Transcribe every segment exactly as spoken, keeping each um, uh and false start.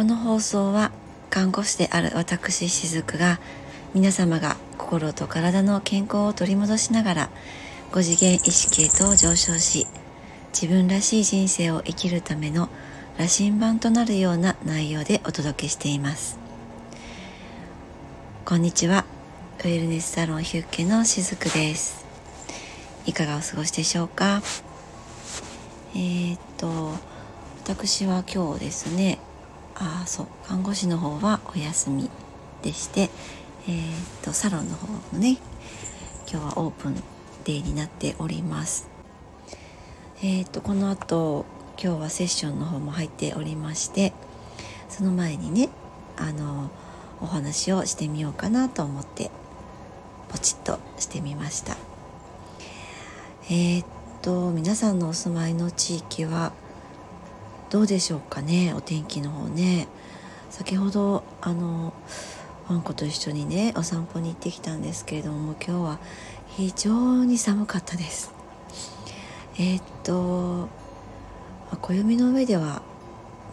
この放送は看護師である私しずくが皆様が心と体の健康を取り戻しながらご次元意識へと上昇し自分らしい人生を生きるための羅針盤となるような内容でお届けしています。こんにちは、ウェルネスサロンヒュッケのしずくです。いかがお過ごしでしょうか。えー、っと私は今日ですねあそう看護師の方はお休みでして、えー、っとサロンの方もね今日はオープンデーになっております。えー、っとこの後今日はセッションの方も入っておりまして、その前にねあのお話をしてみようかなと思ってポチッとしてみました。えー、っと皆さんのお住まいの地域はどうでしょうかね。お天気の方ね、先ほどあのワンコと一緒にねお散歩に行ってきたんですけれども、今日は非常に寒かったです。えー、っと暦の上では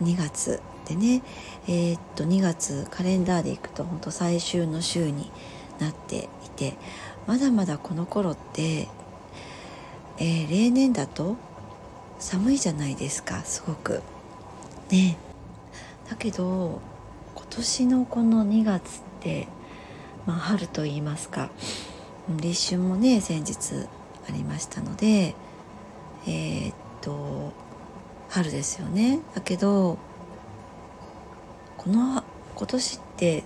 にがつでね、えー、っとにがつカレンダーでいくと本当最終の週になっていて、まだまだこの頃って、えー、例年だと寒いじゃないですか、すごくね。だけど今年のこのにがつって、まあ、春といいますか立春もね先日ありましたので、えー、っと春ですよね。だけどこの今年って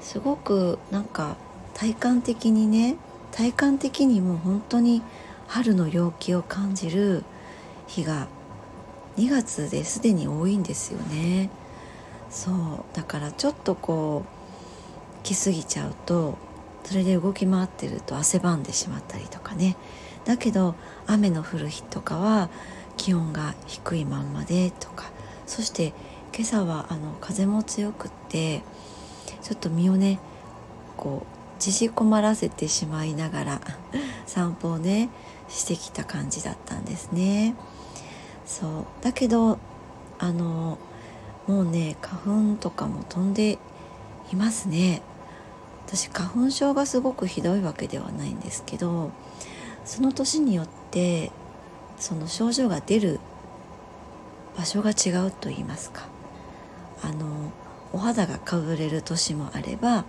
すごくなんか体感的にね体感的にも本当に春の陽気を感じる日がにがつですでに多いんですよね。そうだからちょっとこう来すぎちゃうとそれで動き回ってると汗ばんでしまったりとかね。だけど雨の降る日とかは気温が低いまんまでとか、そして今朝はあの風も強くってちょっと身をねこう縮こまらせてしまいながら散歩をねしてきた感じだったんですね。そうだけどあのもうね花粉とかも飛んでいますね。私花粉症がすごくひどいわけではないんですけど、その年によってその症状が出る場所が違うと言いますか、あのお肌がかぶれる年もあれば、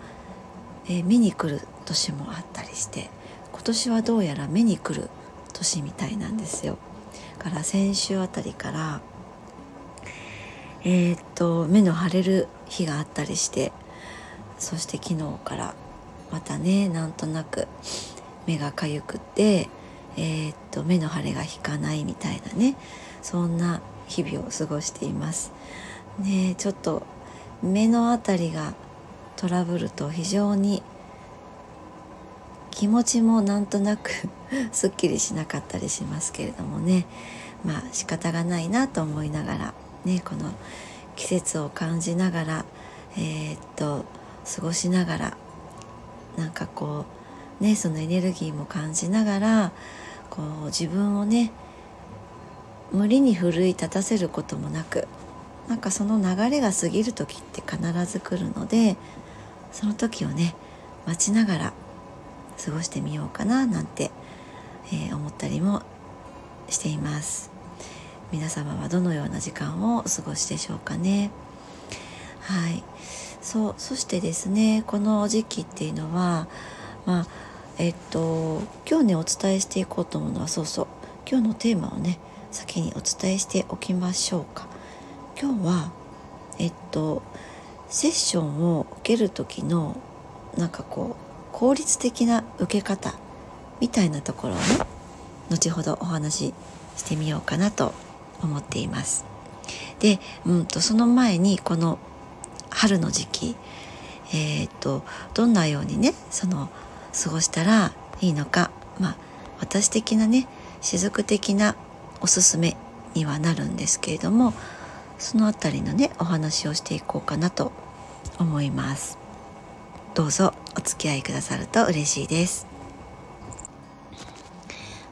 えー、目に来る年もあったりして、今年はどうやら目に来る年みたいなんですよ。だから先週あたりからえー、っと目の腫れる日があったりして、そして昨日からまたねなんとなく目がかゆくて、えー、っと目の腫れが引かないみたいなね、そんな日々を過ごしていますね。ちょっと目のあたりがトラブルと非常に気持ちもなんとなくすっきりしなかったりしますけれどもね、まあ仕方がないなと思いながらね、この季節を感じながらえー、っと過ごしながら、なんかこうねそのエネルギーも感じながらこう自分をね無理に奮い立たせることもなく、なんかその流れが過ぎる時って必ず来るので、その時をね待ちながら過ごしてみようかななんて、えー、思ったりもしています。皆様はどのような時間をお過ごしでしょうかね。はい、そう、そしてですねこの時期っていうのは、まあえっと今日ねお伝えしていこうと思うのは、そうそう今日のテーマをね先にお伝えしておきましょうか。今日はえっとセッションを受ける時のなんかこう効率的な受け方みたいなところをね後ほどお話ししてみようかなと思っています。で、うんとその前にこの春の時期、えー、っとどんなようにねその過ごしたらいいのか、まあ私的なね雫的なおすすめにはなるんですけれども、そのあたりのねお話をしていこうかなと思います。どうぞお付き合いくださると嬉しいです。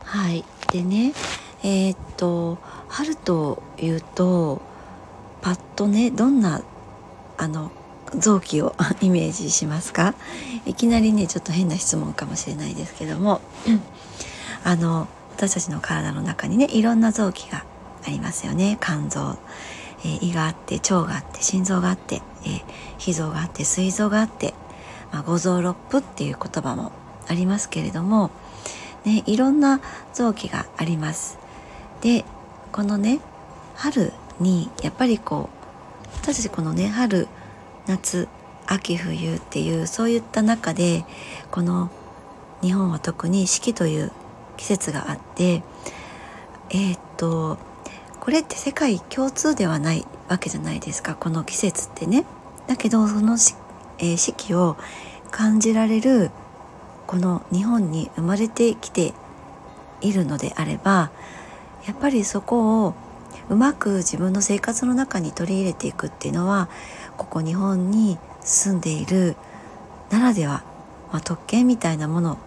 はい、でね、えー、っと春というとパッとねどんなあの臓器をイメージしますか？いきなりねちょっと変な質問かもしれないですけども、あの私たちの体の中にねいろんな臓器がありますよね。肝臓、えー、胃があって腸があって心臓があって、えー、脾臓があって膵臓があって、まあ、五臓六腑っていう言葉もありますけれども、ね、いろんな臓器があります。でこのね春にやっぱりこう私たちこのね春夏秋冬っていうそういった中でこの日本は特に四季という季節があってえー、っとこれって世界共通ではないわけじゃないですか、この季節ってね。だけどその、えー、四季を感じられるこの日本に生まれてきているのであれば、やっぱりそこをうまく自分の生活の中に取り入れていくっていうのはここ日本に住んでいるならでは、まあ、特権みたいなもの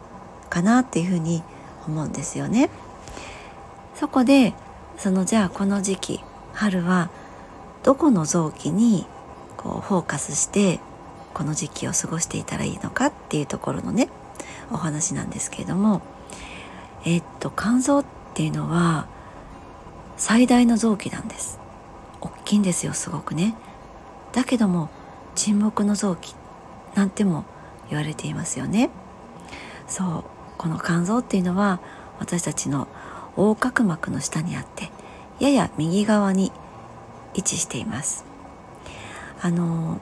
かなっていうふうに思うんですよね。そこでそのじゃあこの時期春はどこの臓器にこうフォーカスしてこの時期を過ごしていたらいいのかっていうところのねお話なんですけれども、えっと肝臓っていうのは最大の臓器なんです。大きいんですよ、すごくね。だけども沈黙の臓器なんても言われていますよね。そう、この肝臓っていうのは私たちの横隔膜の下にあってやや右側に位置しています。あの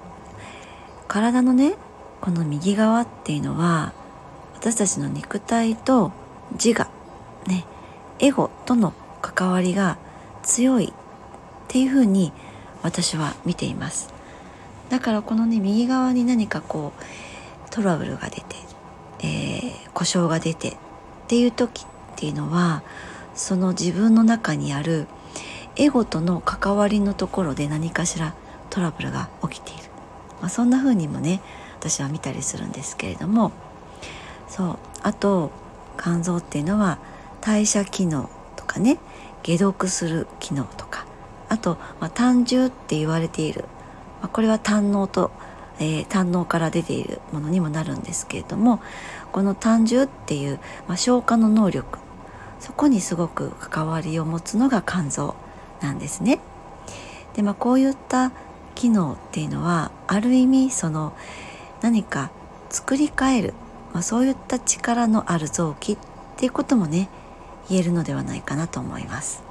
体のねこの右側っていうのは私たちの肉体と自我、ね、エゴとの関わりが強いっていうふうに私は見ています。だからこのね右側に何かこうトラブルが出て、えー、故障が出てっていう時っていうのはその自分の中にあるエゴとの関わりのところで何かしらトラブルが起きている、まあ、そんな風にもね私は見たりするんですけれども、そうあと肝臓っていうのは代謝機能とかね解毒する機能とか、あと、まあ、胆汁って言われている、まあ、これは胆のうと、えー、胆のうから出ているものにもなるんですけれども、この胆汁っていう、まあ、消化の能力、そこにすごく関わりを持つのが肝臓なんですね。で、まあ、こういった機能っていうのはある意味その何か作り変える、まあ、そういった力のある臓器っていうこともね言えるのではないかなと思います。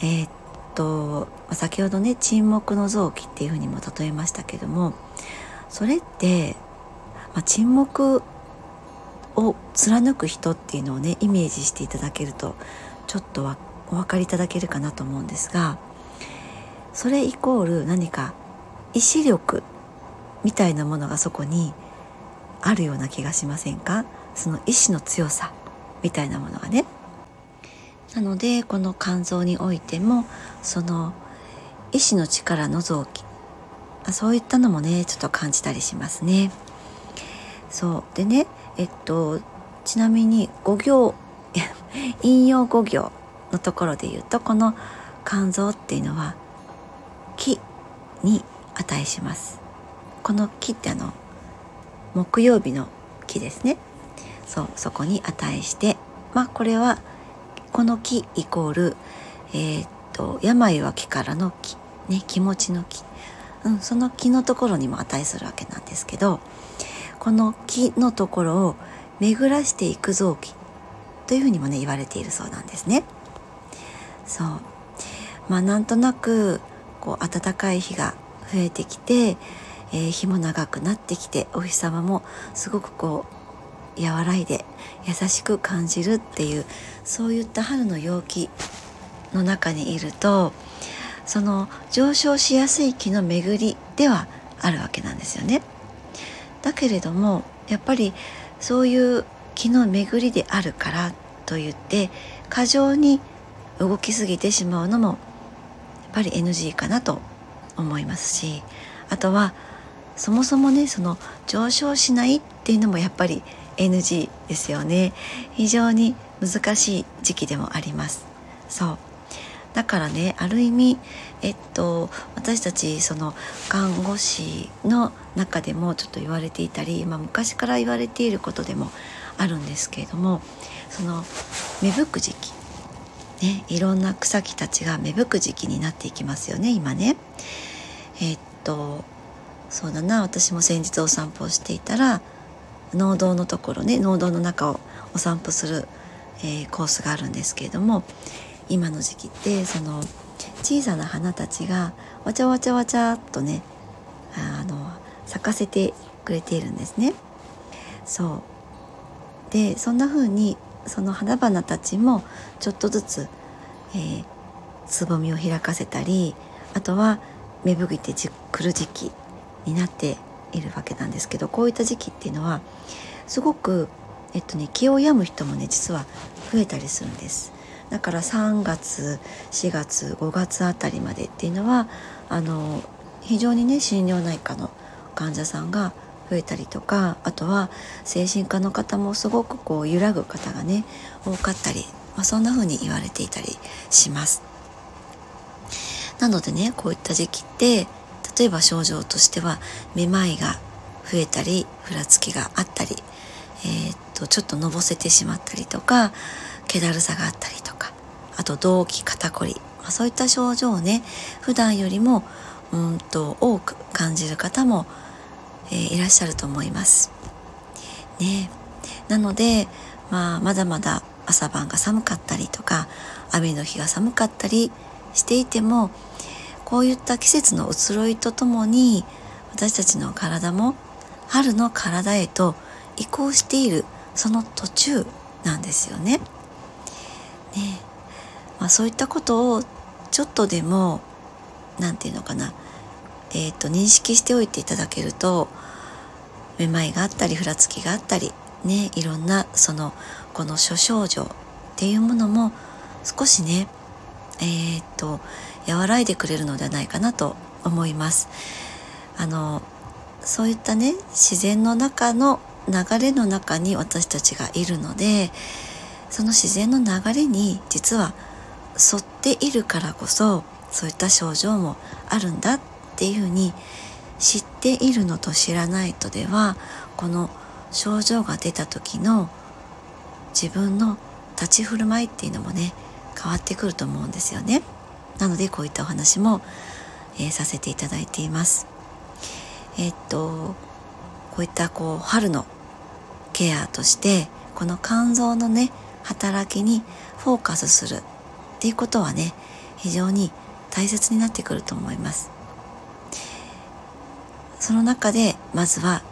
えー、っと先ほどね沈黙の臓器っていうふうにも例えましたけども、それって、まあ、沈黙を貫く人っていうのをねイメージしていただけるとちょっとわお分かりいただけるかなと思うんですが、それイコール何か意志力みたいなものがそこにあるような気がしませんか？その意志の強さみたいなものがね。なのでこの肝臓においてもその意志の力の臓器、そういったのもねちょっと感じたりしますね。そうでねえっとちなみに五行引用五行のところで言うとこの肝臓っていうのは木に値します。この木ってあの木曜日の木ですね。そうそこに値して、まあ、これはこの気イコール、えー、っと病は気からの気、ね、気持ちの気、うん、その気のところにも値するわけなんですけど、この気のところを巡らしていく臓器というふうにもね言われているそうなんですね。そう、まあ、なんとなくこう暖かい日が増えてきて、えー、日も長くなってきてお日様もすごくこう和らいで優しく感じるっていうそういった春の陽気の中にいるとその上昇しやすい気の巡りではあるわけなんですよね。だけれどもやっぱりそういう気の巡りであるからといって過剰に動きすぎてしまうのもやっぱり エヌジー かなと思いますし、あとはそもそもねその上昇しないっていうのもやっぱりエヌジー ですよね。非常に難しい時期でもあります。そうだからね、ある意味、えっと、私たちその看護師の中でもちょっと言われていたり、まあ、昔から言われていることでもあるんですけれども、その芽吹く時期、ね、いろんな草木たちが芽吹く時期になっていきますよね、今ね。えっとそうだな、私も先日お散歩をしていたら、農道のところね、農道の中をお散歩する、えー、コースがあるんですけれども、今の時期ってその小さな花たちがわちゃわちゃわちゃっとね、あの咲かせてくれているんですね。そうで、そんな風にその花々たちもちょっとずつ、えー、つぼみを開かせたり、あとは芽吹いてくる時期になっているわけなんですけど、こういった時期っていうのはすごく、えっとね、気を病む人もね、実は増えたりするんです。だからさんがつ、しがつ、ごがつあたりまでっていうのは、あの非常にね、心療内科の患者さんが増えたりとか、あとは精神科の方もすごくこう揺らぐ方がね、多かったり、まあ、そんな風に言われていたりします。なのでね、こういった時期って例えば症状としては、めまいが増えたり、ふらつきがあったり、えー、っとちょっとのぼせてしまったりとか、気だるさがあったりとか、あと動悸、肩こり、まあ、そういった症状をね、普段よりもうんと多く感じる方も、えー、いらっしゃると思いますね。なので、まあ、まだまだ朝晩が寒かったりとか、雨の日が寒かったりしていても、こういった季節の移ろいとともに、私たちの体も春の体へと移行している、その途中なんですよね。ねえ、まあ、そういったことをちょっとでも、なんていうのかな、えーと、認識しておいていただけると、めまいがあったり、ふらつきがあったり、ね、いろんなそのこの諸症状っていうものも少しね、えーと和らいでくれるのではないかなと思います。あのそういったね、自然の中の流れの中に私たちがいるので、その自然の流れに実は沿っているからこそ、そういった症状もあるんだっていうふうに知っているのと知らないとでは、この症状が出た時の自分の立ち振る舞いっていうのもね、変わってくると思うんですよね。なので、こういったお話も、えー、させていただいています。えー、っとこういったこう春のケアとして、この肝臓のね、働きにフォーカスするっていうことはね、非常に大切になってくると思います。その中で、まずは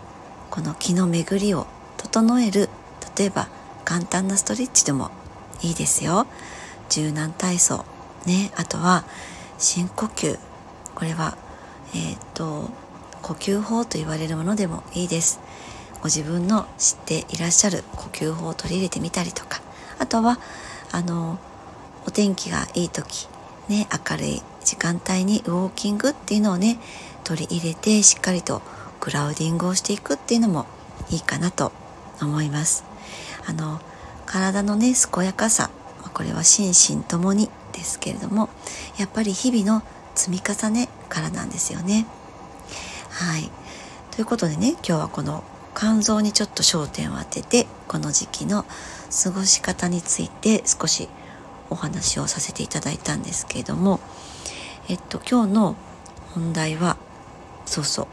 この気の巡りを整える、例えば簡単なストレッチでもいいですよ。柔軟体操ね、あとは深呼吸、これは、えー、っと呼吸法と言われるものでもいいです。ご自分の知っていらっしゃる呼吸法を取り入れてみたりとか、あとはあのお天気がいい時、ね、明るい時間帯にウォーキングっていうのをね、取り入れて、しっかりとグラウディングをしていくっていうのもいいかなと思います。あの体のね、健やかさ、これは心身ともにですけれども、やっぱり日々の積み重ねからなんですよね。はい。ということでね、今日はこの肝臓にちょっと焦点を当てて、この時期の過ごし方について少しお話をさせていただいたんですけれども、えっと今日の本題は、そうそう、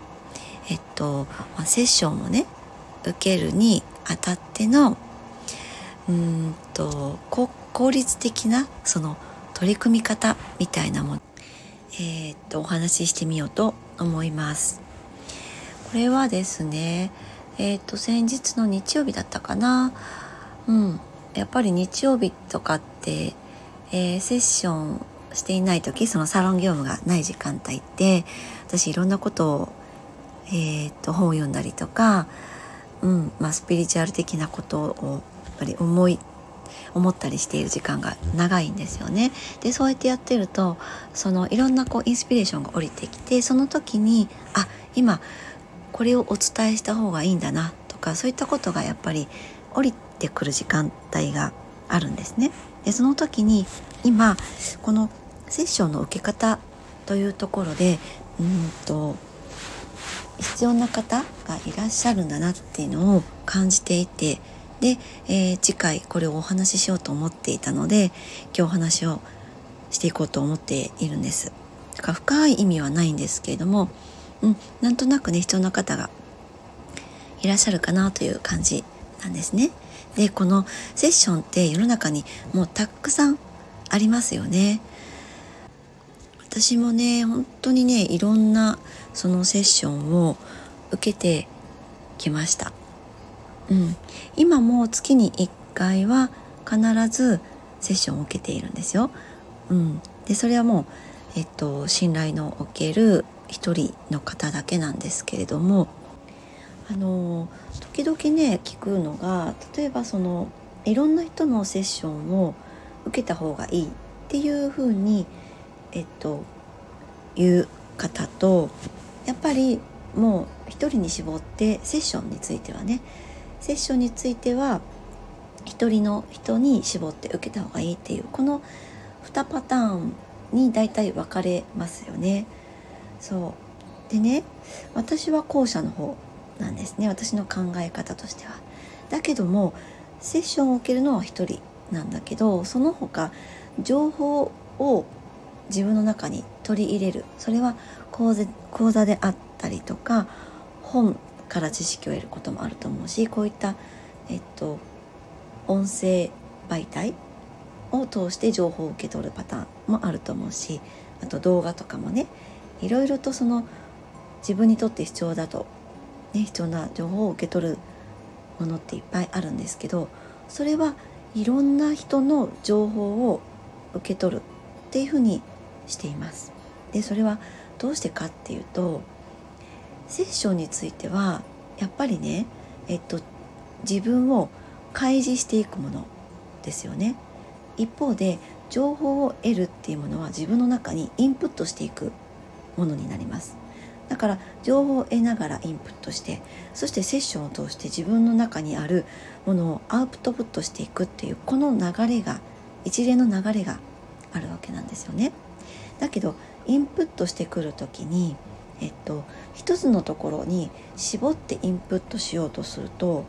えっとセッションをね、受けるにあたってのうーんと効率的なその取り組み方みたいなもの、えー、っとお話ししてみようと思います。これはですね、えー、っと先日の日曜日だったかな、うん、やっぱり日曜日とかって、えー、セッションしていない時、そのサロン業務がない時間帯って、私いろんなことを、えー、っと本を読んだりとか、うん、まあスピリチュアル的なことをやっぱり思い思ったりしている時間が長いんですよね。で、そうやってやってると、そのいろんなこうインスピレーションが降りてきて、その時に、あ、今これをお伝えした方がいいんだなとか、そういったことがやっぱり降りてくる時間帯があるんですね。で、その時に今このセッションの受け方というところで、うんと必要な方がいらっしゃるんだなっていうのを感じていて、で、えー、次回これをお話ししようと思っていたので、今日お話をしていこうと思っているんです。だから深い意味はないんですけれども、うん、なんとなくね、必要な方がいらっしゃるかなという感じなんですね。で、このセッションって世の中にもうたくさんありますよね。私もね、本当にね、いろんなそのセッションを受けてきました。うん、今も月にいっかいは必ずセッションを受けているんですよ。うん、でそれはもう、えっと、信頼のおける一人の方だけなんですけれども、あの時々ね聞くのが、例えばそのいろんな人のセッションを受けた方がいいっていうふうに、えっと、言う方と、やっぱりもう一人に絞ってセッションについてはねセッションについては一人の人に絞って受けた方がいいっていう、このにパターンに大体分かれますよね。そうでね、私は後者の方なんですね、私の考え方としては。だけどもセッションを受けるのは一人なんだけど、その他情報を自分の中に取り入れる、それは講座、講座であったりとか本から知識を得ることもあると思うし、こういった、えっと、音声媒体を通して情報を受け取るパターンもあると思うし、あと動画とかもね、いろいろとその自分にとって必要だと、ね、必要な情報を受け取るものっていっぱいあるんですけど、それはいろんな人の情報を受け取るっていうふうにしています。でそれはどうしてかっていうと、セッションについてはやっぱりね、えっと、自分を開示していくものですよね。一方で情報を得るっていうものは自分の中にインプットしていくものになります。だから情報を得ながらインプットして、そしてセッションを通して自分の中にあるものをアウトプットしていくっていう、この流れが、一連の流れがあるわけなんですよね。だけどインプットしてくるときに、えっと、一つのところに絞ってインプットしようとすると、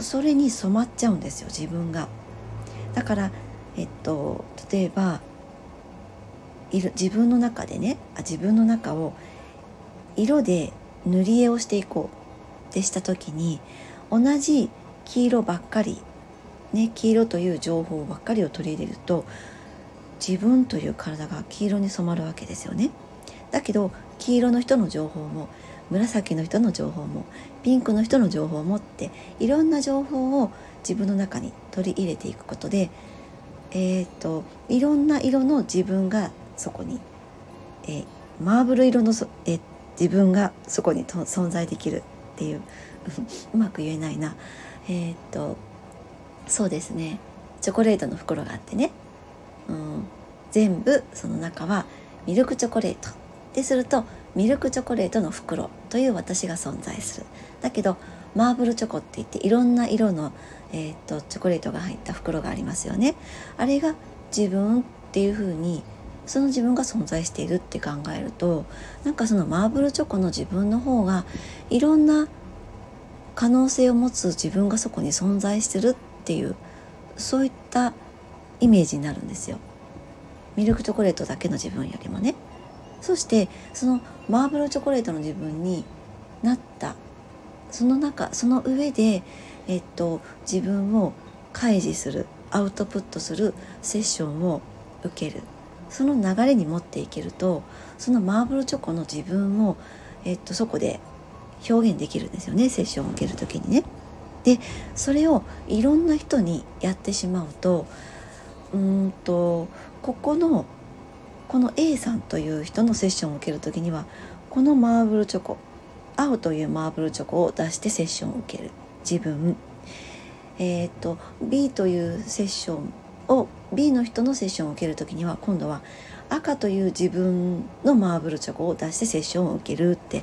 それに染まっちゃうんですよ、自分が。だから、えっと、例えばいる自分の中でね、あ自分の中を色で塗り絵をしていこうってした時に、同じ黄色ばっかり、ね、黄色という情報ばっかりを取り入れると、自分という体が黄色に染まるわけですよね。だけど黄色の人の情報も、紫の人の情報も、ピンクの人の情報もって、いろんな情報を自分の中に取り入れていくことで、えー、っといろんな色の自分がそこに、えー、マーブル色のそ、えー、自分がそこにと存在できるっていううまく言えないな、えー、っとそうですね、チョコレートの袋があってね、うん、全部その中はミルクチョコレートってすると、ミルクチョコレートの袋という私が存在する。だけどマーブルチョコって言って、いろんな色の、えー、っとチョコレートが入った袋がありますよね。あれが自分っていう風に、その自分が存在しているって考えると、なんかそのマーブルチョコの自分の方が、いろんな可能性を持つ自分がそこに存在してるっていう、そういったイメージになるんですよ、ミルクチョコレートだけの自分よりもね。そしてそのマーブルチョコレートの自分になった、その中、その上で、えっと、自分を開示する、アウトプットするセッションを受ける、その流れに持っていけると、そのマーブルチョコの自分を、えっと、そこで表現できるんですよね、セッションを受けるときにね。でそれをいろんな人にやってしまうと、うーんとここのこの A さんという人のセッションを受けるときには、このマーブルチョコ、青というマーブルチョコを出してセッションを受ける自分、えっと B というセッションを、B の人のセッションを受けるときには、今度は赤という自分のマーブルチョコを出してセッションを受けるって、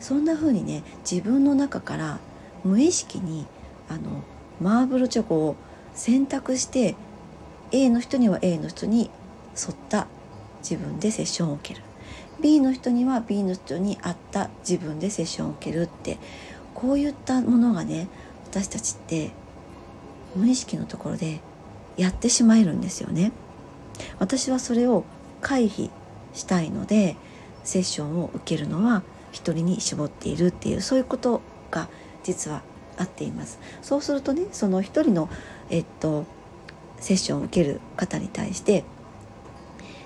そんな風にね、自分の中から無意識にあのマーブルチョコを選択して、 A の人には A の人に沿った自分でセッションを受ける、 B の人には B の人に合った自分でセッションを受けるって、こういったものがね、私たちって無意識のところでやってしまえるんですよね。私はそれを回避したいので、セッションを受けるのは一人に絞っているっていう、そういうことが実はあっています。そうするとね、その一人の、えっと、セッションを受ける方に対して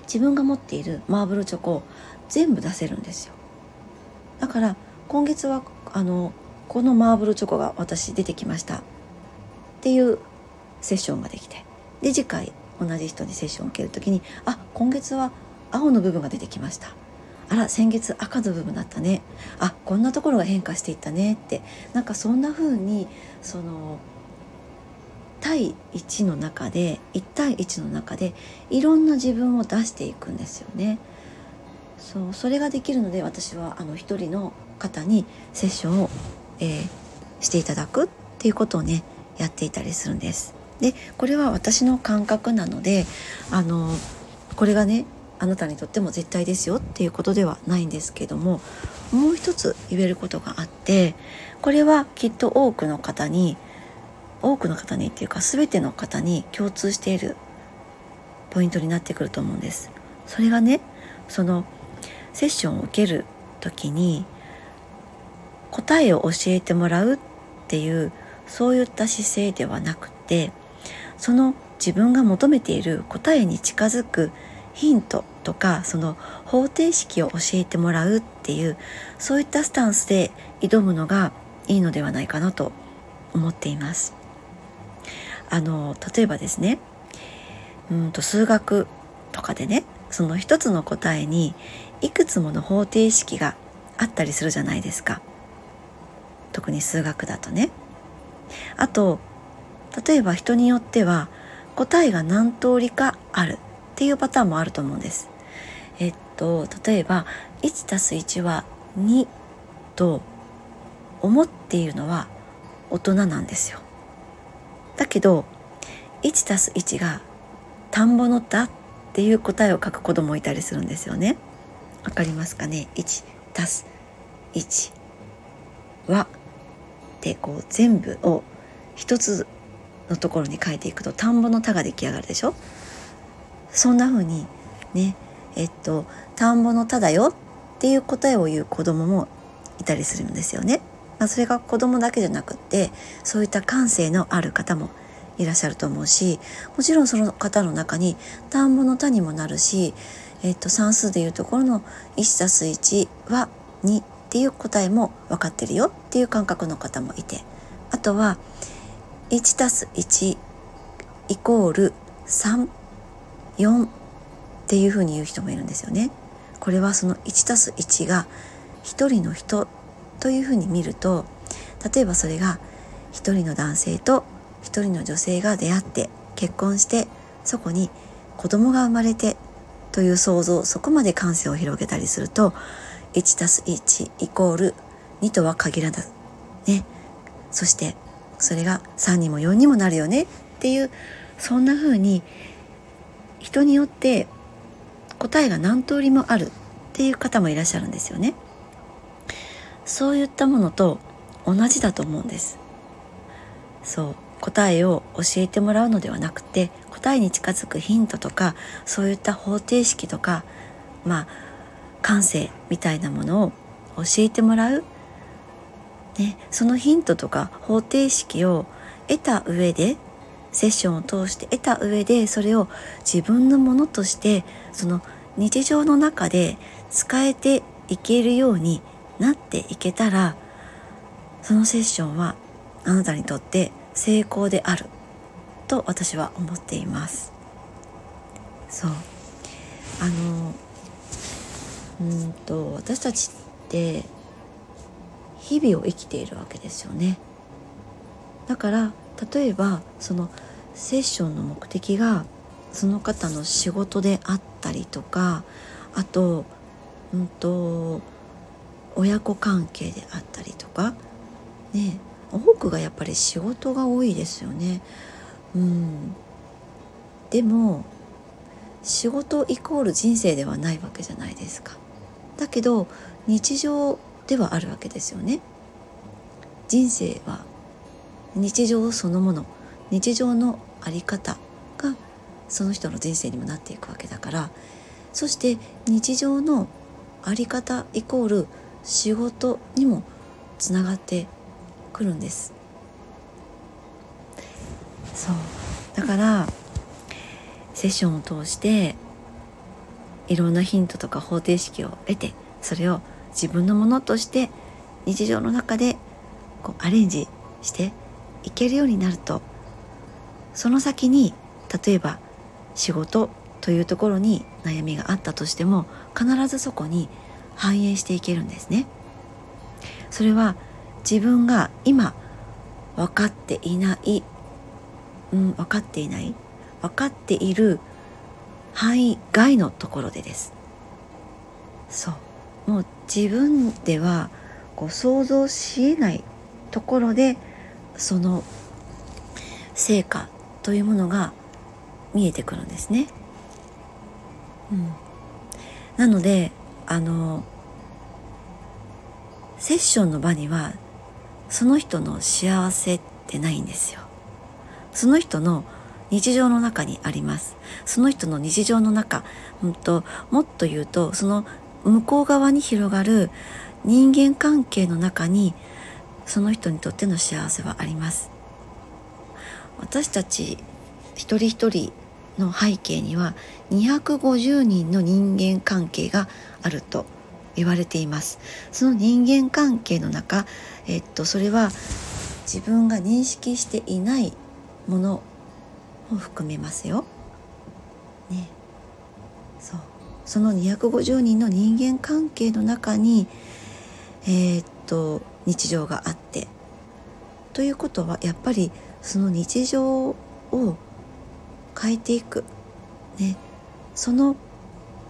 自分が持っているマーブルチョコを全部出せるんですよ。だから今月はあのこのマーブルチョコが私出てきましたっていうセッションができて、で次回同じ人にセッションを受けるときに、あ、今月は青の部分が出てきました、あら先月赤の部分だったね、あ、こんなところが変化していったねって、なんかそんな風にその対いちの中でいち対いちの中でいろんな自分を出していくんですよね。そう、それができるので、私はあの一人の方にセッションを、えー、していただくっていうことをねやっていたりするんです。でこれは私の感覚なので、あのこれがねあなたにとっても絶対ですよっていうことではないんですけども、もう一つ言えることがあって、これはきっと多くの方に多くの方にっていうか全ての方に共通しているポイントになってくると思うんです。それがね、そのセッションを受ける時に答えを教えてもらうっていう、そういった姿勢ではなくて、その自分が求めている答えに近づくヒントとか、その方程式を教えてもらうっていう、そういったスタンスで挑むのがいいのではないかなと思っています。あの例えばですね、うんと数学とかでね、その一つの答えにいくつもの方程式があったりするじゃないですか、特に数学だとね。あと例えば人によっては答えが何通りかあるっていうパターンもあると思うんです。えっと例えば いちたすいち はにと思っているのは大人なんですよ。だけど いちたすいち が田んぼの田っていう答えを書く子どもいたりするんですよね。わかりますかね。 いちたすいち はってこう全部を一つのところに書いていくと田んぼの田が出来上がるでしょ。そんな風にね、えっと田んぼの田だよっていう答えを言う子どももいたりするんですよね。まあ、それが子どもだけじゃなくって、そういった感性のある方もいらっしゃると思うし、もちろんその方の中に田んぼの田にもなるし、えっと算数でいうところの いちたすいち はにっていう答えも分かってるよっていう感覚の方もいて、あとは いちたすいち イコールさんよんっていう風に言う人もいるんですよね。これはその いちたすいち がひとりの人という風に見ると、例えばそれがひとりの男性とひとりの女性が出会って結婚して、そこに子供が生まれてという想像、そこまで感性を広げたりすると いちたすいち イコールにとは限らないね。そしてそれがさんにもよんにもなるよねっていう、そんな風に人によって答えが何通りもあるっていう方もいらっしゃるんですよね。そういったものと同じだと思うんです。そう、答えを教えてもらうのではなくて、答えに近づくヒントとか、そういった方程式とか、まあ感性みたいなものを教えてもらう、ね、そのヒントとか方程式を得た上で、セッションを通して得た上で、それを自分のものとしてその日常の中で使えていけるようになっていけたら、そのセッションはあなたにとって成功であると私は思っています。そうあのうんと私たちって日々を生きているわけですよね。だから例えばそのセッションの目的がその方の仕事であったりとか、あと、うんと親子関係であったりとかね、多くがやっぱり仕事が多いですよね。うんでも仕事イコール人生ではないわけじゃないですか。だけど日常ではあるわけですよね。人生は日常そのもの、日常のあり方がその人の人生にもなっていくわけだから、そして日常のあり方イコール仕事にもつながってくるんです。そう。だからセッションを通していろんなヒントとか方程式を得て、それを自分のものとして日常の中でこうアレンジしていけるようになると、その先に例えば仕事というところに悩みがあったとしても必ずそこに反映していけるんですね。それは自分が今分かっていない、うん、分かっていない、分かっている範囲外のところでです。そう、もう自分ではこう想像しえないところでその成果というものが見えてくるんですね。うん、なのであのセッションの場にはその人の幸せってないんですよ。その人の日常の中にあります。その人の日常の中、うんと、もっと言うとその向こう側に広がる人間関係の中にその人にとっての幸せはあります。私たち一人一人の背景にはにひゃくごじゅうにんの人間関係があると言われています。その人間関係の中、えっと、それは自分が認識していないものを含めますよ、ね、そう。そのにひゃくごじゅうにんの人間関係の中に、えー、っと日常があって、ということはやっぱりその日常を変えていく、ね、その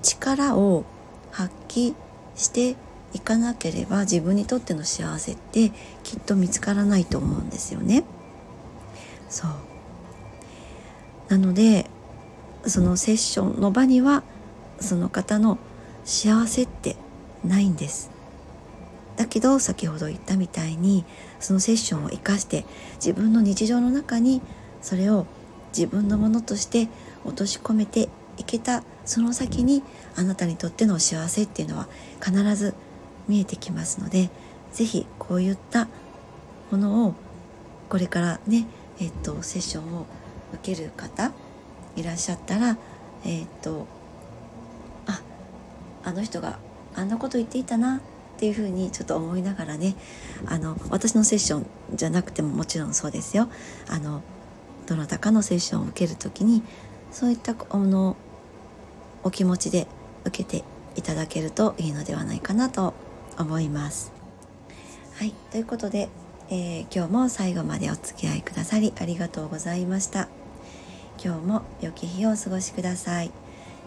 力を発揮していかなければ自分にとっての幸せってきっと見つからないと思うんですよね。そうなのでそのセッションの場にはその方の幸せってないんです。だけど先ほど言ったみたいにそのセッションを生かして自分の日常の中にそれを自分のものとして落とし込めていけた、その先にあなたにとっての幸せっていうのは必ず見えてきますので、ぜひこういったものをこれからね、えっと、セッションを受ける方いらっしゃったら、えー、っとあ、あの人があんなこと言っていたなっていうふうにちょっと思いながらね、あの私のセッションじゃなくてももちろんそうですよ、あのどなたかのセッションを受けるときにそういったあのお気持ちで受けていただけるといいのではないかなと思います。はい、ということで、えー、今日も最後までお付き合いくださりありがとうございました。今日も良き日をお過ごしください。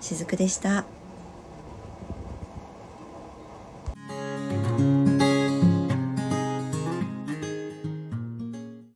しずくでした。